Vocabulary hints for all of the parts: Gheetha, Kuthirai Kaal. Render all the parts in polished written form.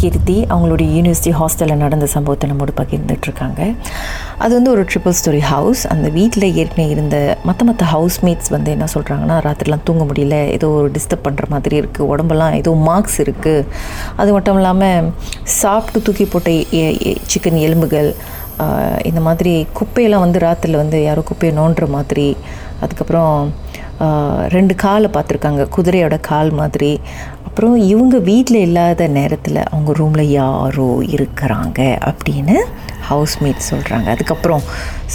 கீர்த்தி அவங்களுடைய யூனிவர்சிட்டி ஹாஸ்டலில் நடந்த சம்பவத்தை நம்மோடு பகிர்ந்துட்டுருக்காங்க. அது வந்து ஒரு 300 ஸ்டோரி ஹவுஸ். அந்த வீட்டில் ஏற்கனவே இருந்த மற்ற ஹவுஸ்மேட்ஸ் வந்து என்ன சொல்கிறாங்கன்னா, ராத்திரிலாம் தூங்க முடியல, ஏதோ ஒரு டிஸ்டர்ப் பண்ணுற மாதிரி இருக்குது, உடம்பெல்லாம் ஏதோ மார்க்ஸ் இருக்குது, அது மட்டும் இல்லாமல் சாப்பிட்டு தூக்கி போட்ட சிக்கன் எலும்புகள், இந்த மாதிரி குப்பையெல்லாம் வந்து ராத்திரில் வந்து யாரோ குப்பையை நோண்டுற மாதிரி, அதுக்கப்புறம் 2 காலை பார்த்துருக்காங்க, குதிரையோட கால் மாதிரி. அப்புறம் இவங்க வீட்டில் இல்லாத நேரத்தில் அவங்க ரூமில் யாரோ இருக்கிறாங்க அப்படின்னு ஹவுஸ்மேட் சொல்கிறாங்க. அதுக்கப்புறம்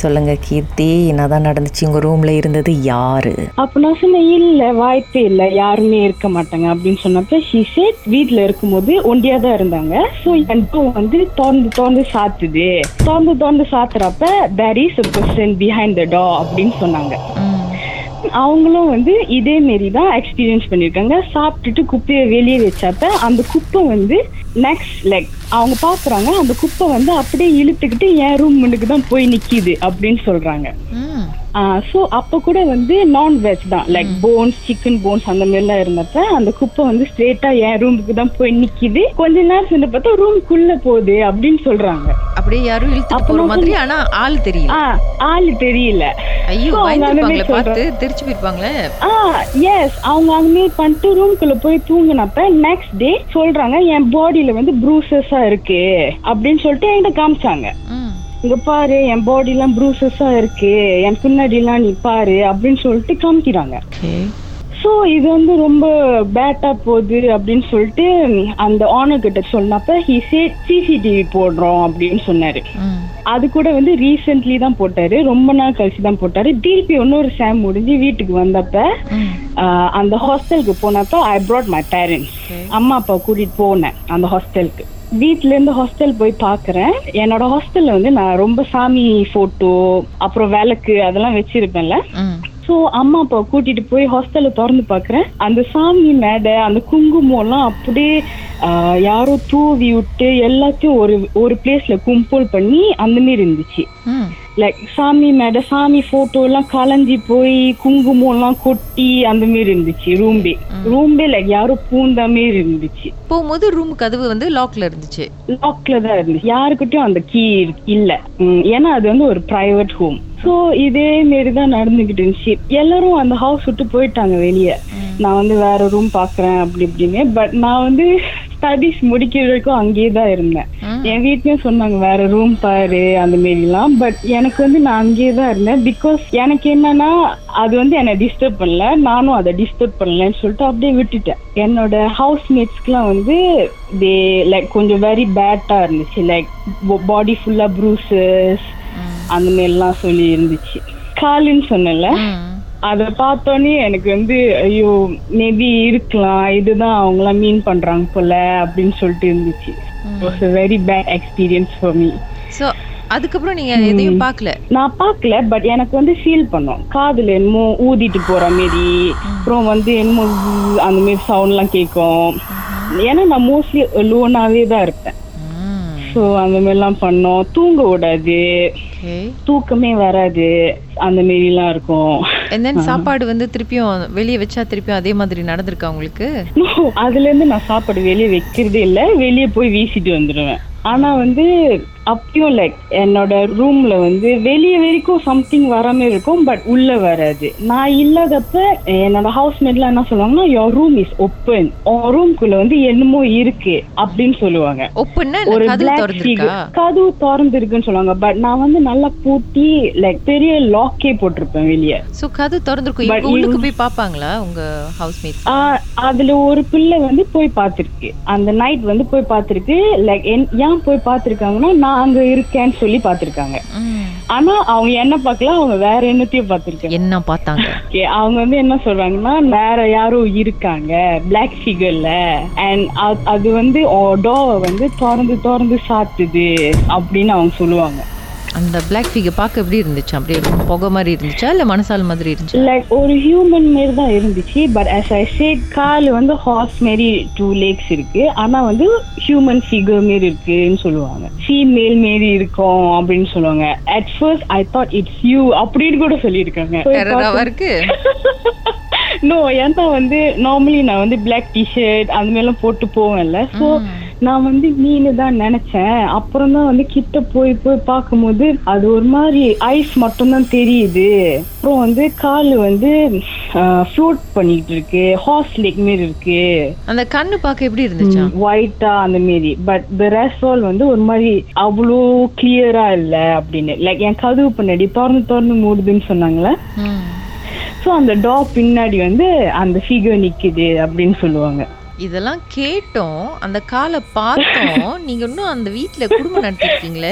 சொல்லுங்கள் கீர்த்தி, என்ன தான் நடந்துச்சு, உங்கள் ரூமில் இருந்தது யார் அப்போ? நான் சொன்னேன், இல்லை வாய்ப்பே இல்லை, யாருமே இருக்க மாட்டாங்க அப்படின்னு சொன்னப்போ ஷீ சேட் வீட்டில் இருக்கும்போது ஒண்டியாக தான் இருந்தாங்க. ஸோ எனக்கு வந்து திறந்து சாத்துறப்ப there is a person behind the door அப்படின்னு சொன்னாங்க. அவங்களும் வந்து இதே மாரி தான் எக்ஸ்பீரியன்ஸ் பண்ணியிருக்காங்க. சாப்பிட்டுட்டு குப்பையை வெளியே வச்சப்ப அந்த குப்பை வந்து நெக்ஸ்ட் லெக் அவங்க பார்க்குறாங்க, அந்த குப்பை வந்து அப்படியே இழுத்துக்கிட்டு என் ரூம் முன்னுக்கு தான் போய் நிற்கிது அப்படின்னு சொல்கிறாங்க. ஸோ அப்போ கூட வந்து நான்வெஜ் தான், லைக் போன்ஸ், சிக்கன் போன்ஸ் அந்த மாதிரிலாம் இருந்தப்ப அந்த குப்பை வந்து ஸ்ட்ரெயிட்டாக என் ரூமுக்கு தான் போய் நிற்கிது. கொஞ்ச நேரம் சென்று பார்த்தா ரூமுக்குள்ளே போகுது அப்படின்னு சொல்கிறாங்க. அப்படியே யாரும் இழுத்து போற மாதிரி, ஆனா ஆளு தெரியல, ஆளு தெரியல. ஐயோ, பயந்துட்டாங்களே, பார்த்து திருப்பி போய்பாங்களே. எஸ், அவங்க அங்கமே பண்ணிட்டு ரூம்க்குள்ள போய் தூங்குனப்ப நெக்ஸ்ட் டே சொல்றாங்க, என் பாடியில வந்து ப்ரூசஸா இருக்கு அப்படின்னு சொல்லிட்டு என்கிட்ட காமிச்சாங்க. இங்க பாரு, என் பாடிலாம் ப்ரூசஸா இருக்கு, என் பின்னாடி எல்லாம் நீ பாரு அப்படின்னு சொல்லிட்டு காமிக்கிறாங்க. ஸோ இது வந்து ரொம்ப பேட்டாக போகுது அப்படின்னு சொல்லிட்டு அந்த ஓனர் கிட்ட சொன்னப்ப ஹி சேட் சிசிடிவி போடுறோம் அப்படின்னு சொன்னார். அது கூட வந்து ரீசெண்ட்லி தான் போட்டார், ரொம்ப நாள் கழிச்சு தான் போட்டார். திருப்பி இன்னொரு சாம் முடிஞ்சு வீட்டுக்கு வந்தப்ப அந்த ஹாஸ்டலுக்கு போனப்போ ஐ ப்ராட் மை பேரண்ட்ஸ், அம்மா அப்பா கூட்டிகிட்டு போனேன் அந்த ஹாஸ்டலுக்கு. வீட்டிலேருந்து ஹாஸ்டல் போய் பார்க்குறேன், என்னோட ஹாஸ்டலில் வந்து நான் ரொம்ப சாமி ஃபோட்டோ அப்புறம் விளக்கு அதெல்லாம் வச்சுருப்பேன்ல. ஸோ அம்மா அப்பா கூட்டிகிட்டு போய் ஹாஸ்டலை திறந்து பார்க்குறேன், அந்த சாமி மேடை அந்த குங்குமம்லாம் அப்படியே யாரோ தூவி விட்டு எல்லாத்தையும் ஒரு ஒரு பிளேஸில் கும்பல் பண்ணி அந்தமாரி இருந்துச்சு. லைக் சாமி மேடை சாமி ஃபோட்டோலாம் கலைஞ்சி போய் குங்குமம்லாம் கொட்டி அந்தமாரி இருந்துச்சு. ரூம்பே லைக் யாரோ பூந்த மாரி இருந்துச்சு. போகும்போது ரூம் கதவு வந்து லாக்ல தான் இருந்துச்சு, யாருக்கிட்டையும் அந்த கீ இல்லை, ஏன்னா அது வந்து ஒரு பிரைவேட் ஹோம். ஸோ இதே மாரி தான் நடந்துக்கிட்டு இருந்துச்சு. எல்லாரும் அந்த ஹவுஸ் விட்டு போயிட்டாங்க வெளியே. நான் வந்து வேற ரூம் பார்க்குறேன் அப்படி இப்படின்னு. பட் நான் வந்து ஸ்டடீஸ் முடிக்கிற வரைக்கும் அங்கேயே தான் இருந்தேன். என் வீட்லேயும் சொன்னாங்க வேற ரூம் பாரு அந்த மாரிலாம். பட் எனக்கு வந்து நான் அங்கேயே தான் இருந்தேன், பிகாஸ் எனக்கு என்னன்னா அது வந்து என்னை டிஸ்டர்ப் பண்ணல, நானும் அதை டிஸ்டர்ப் பண்ணலன்னு சொல்லிட்டு அப்படியே விட்டுட்டேன். என்னோட ஹவுஸ்மேட்ஸ்க்குலாம் வந்து தே லைக் கொஞ்சம் வெரி பேட்டாக இருந்துச்சு, லைக் பாடி ஃபுல்லாக ப்ரூசஸ் அந்த மாரிலாம் சொல்லி இருந்துச்சு. காலின்னு சொன்னல, அதை பார்த்தோன்னே எனக்கு வந்து ஐயோ மேபி இருக்கலாம், இதுதான் அவங்களாம் மீன் பண்றாங்க போல அப்படின்னு சொல்லிட்டு இருந்துச்சு. It was a very bad experience for me. So அதுக்கப்புறம் நீங்க எதையும் பார்க்கல? நான் பார்க்கல, பட் எனக்கு வந்து ஃபீல் பண்ணோம், காதுல என்னமோ ஊதிட்டு போற மாரி, அப்புறம் வந்து என்னமோ அந்த மாரி சவுண்ட்லாம் கேட்கும். ஏன்னா நான் மோஸ்ட்லி லோனாவே தான் இருப்பேன். ஸோ அந்த மாரிலாம் பண்ணோம், தூங்க விடாது, தூக்கமே வராது, அந்த மாரிலாம் இருக்கும். And then சாப்பாடு வந்து திருப்பியும் வெளியே வச்சா திருப்பியும் அதே மாதிரி நடந்திருக்கா உங்களுக்கு? அதுலேருந்து நான் சாப்பாடு வெளியே வைக்கிறதே இல்லை, வெளியே போய் வீசிட்டு வந்துடுவேன். ஆனால் வந்து அப்படியும் லைக் என்னோட ரூமில் வந்து வெளியே வரைக்கும் சம்திங் வராமல் இருக்கும், பட் உள்ளே வராது. நான் இல்லாதப்ப என்னோட ஹவுஸ்மேட்லாம் என்ன சொல்லுவாங்கன்னா, யோர் ரூம் இஸ் ஓப்பன், உன் ரூம்குள்ளே வந்து என்னமோ இருக்கு அப்படின்னு சொல்லுவாங்க. ஒரு கதவு திறந்துருக்குன்னு சொல்லுவாங்க, பட் நான் வந்து நல்லா பூட்டி லைக் பெரிய லாக்கே போட்டிருப்பேன் வெளியே. ஸோ கதவு திறந்துருக்கும் போய் பார்ப்பாங்களா உங்கள் ஹவுஸ்மேட்? அதில் ஒரு பிள்ளை வந்து போய் பார்த்துருக்கு, அந்த நைட் வந்து போய் பார்த்துருக்கு. லைக் ஏன் போய் பார்த்துருக்காங்கன்னா, நான் அங்க இருக்கேன்னு சொல்லி பார்த்துருக்காங்க. ஆனா அவங்க என்ன பார்க்கல, அவங்க வேற என்னத்தையும் பார்த்துருக்காங்க. என்ன பார்த்தாங்க? அவங்க வந்து என்ன சொல்றாங்கன்னா, வேற யாரோ இருக்காங்க பிளாக் ஃபிகர்ல, அண்ட் அது வந்து டோவை வந்து திறந்து சாத்துது அப்படின்னு அவங்க சொல்லுவாங்க. அந்த பிளாக் ஃபிகர் பார்க்க எப்படி இருந்துச்சு? அப்படியே புகை மாதிரி இருந்துச்சா இல்லை மனசால் மாதிரி இருந்துச்சு? லைக் ஒரு ஹியூமன் மாரி தான் இருந்துச்சு, பட் as I said கால் வந்து ஹார்ஸ் மாரி 2 லெக்ஸ் இருக்கு, ஆனால் வந்து ஹியூமன் ஃபிகர் மாரி இருக்குன்னு சொல்லுவாங்க. ஃபீமேல் மாரி இருக்கும் அப்படின்னு சொல்லுவாங்க. At first I thought it's you அப்படின்னு கூட சொல்லியிருக்காங்க. நோ, ஏன்னா வந்து நார்மலி நான் வந்து பிளாக் டிஷர்ட் அந்த மாதிரிலாம் போட்டு போவேன்ல. ஸோ நான் வந்து மீனு தான் நினைச்சேன். அப்புறம் தான் வந்து கிட்ட போய் போய் பார்க்கும்போது அது ஒரு மாதிரி ஐஸ் மட்டும்தான் தெரியுது. அப்புறம் வந்து கால் வந்து ஃப்ளோட் பண்ணிட்டு இருக்கு, ஹார்ஸ் லேக் மாரி இருக்கு. அந்த கண்ணு பார்க்க எப்படி இருந்துச்சு? ஒயிட்டா அந்த மாரி. பட் தி ரெஸ்ட் ஆல் வந்து ஒரு மாதிரி அவ்வளோ கிளியரா இல்ல அப்படின்னு. லைக் என் கதவு பின்னாடி திறந்து திறந்து மூடுதுன்னு சொன்னாங்களே, ஸோ அந்த டாக் பின்னாடி வந்து அந்த ஃபிகர் நிக்குது அப்படின்னு சொல்லுவாங்க. இதெல்லாம் கேட்டோம், அந்த காலை பார்த்தோம். நீங்க இன்னும் அந்த வீட்டுல குடும்பம் நடத்திருக்கீங்களே?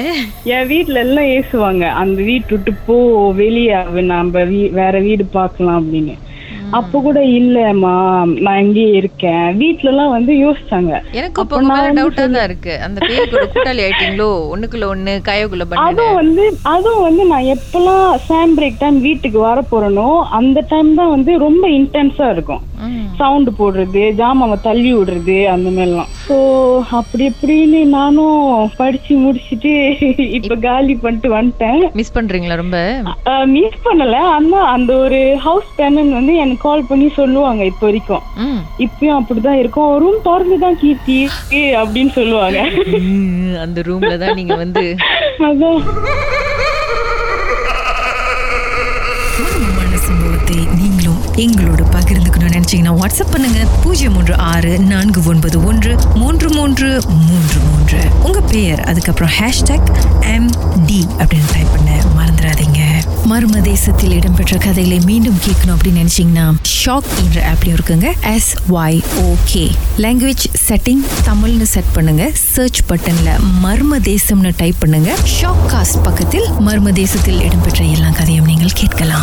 என் வீட்டுல எல்லாம் ஏசுவாங்க, அந்த வீட்டு விட்டு போ, வெளியே நம்ம வேற வீடு பாக்கலாம் அப்படின்னு. அப்ப கூட இல்லம்மா நான் இங்கே இருக்கேன். வீட்டுல எல்லாம் வந்து யோசிச்சாங்க. எனக்கு அப்ப டவுட்டா தான் இருக்கு, அந்த பேய்க்கு கூட்டாளி ஆயிட்டீங்களோ? ஒண்ணுக்குள்ள ஒண்ணு கயவுக்குள்ள பண்ணி. அதுவும் வந்து நான் எப்பெல்லாம் சாம் பிரேக் டைம் வீட்டுக்கு வர போறேனோ அந்த டைம் தான் வந்து ரொம்ப இன்டென்ஸா இருக்கும். சவுண்டு போடுறது, ஜாமாவை தள்ளி விடுறது, அந்த மாதிரிலாம். ஸோ அப்படி எப்படின்னு நானும் படிச்சு முடிச்சுட்டு இப்ப காலி பண்ணிட்டு வந்துட்டேன். மிஸ் பண்றீங்களா? ரொம்ப மிஸ் பண்ணல. ஆனா அந்த ஒரு ஹவுஸ் டெனன்ட் வந்து எனக்கு கால் பண்ணி சொல்லுவாங்க, இப்போ வரைக்கும் இப்பயும் அப்படிதான் இருக்கும், ரூம் திறந்துதான் கீர்த்தி அப்படின்னு சொல்லுவாங்க. அந்த ரூம்ல தான் நீங்க வந்து அதான் எங்களோட பகிர்ந்துக்கணும்னு நினைச்சீங்கன்னா வாட்ஸ்அப் பண்ணுங்க 03649133333. உங்க பேர், அதுக்கப்புறம் ஹேஷ்டாக் MD அப்படின்னு டைப் பண்ண மறந்துடாதீங்க. மர்ம தேசத்தில் இடம்பெற்ற கதைகளை மீண்டும் கேட்கணும் அப்படின்னு நினைச்சீங்கன்னா ஷாக் என்ற ஆப்லயும் இருக்குங்க. SYOK லாங்குவேஜ் செட்டிங் தமிழ்னு செட் பண்ணுங்க. சர்ச் பட்டன்ல மர்ம தேசம்னு டைப் பண்ணுங்க. ஷாக் காஸ்ட் பக்கத்தில் மர்ம தேசத்தில் இடம்பெற்ற எல்லா கதையும் நீங்கள் கேட்கலாம்.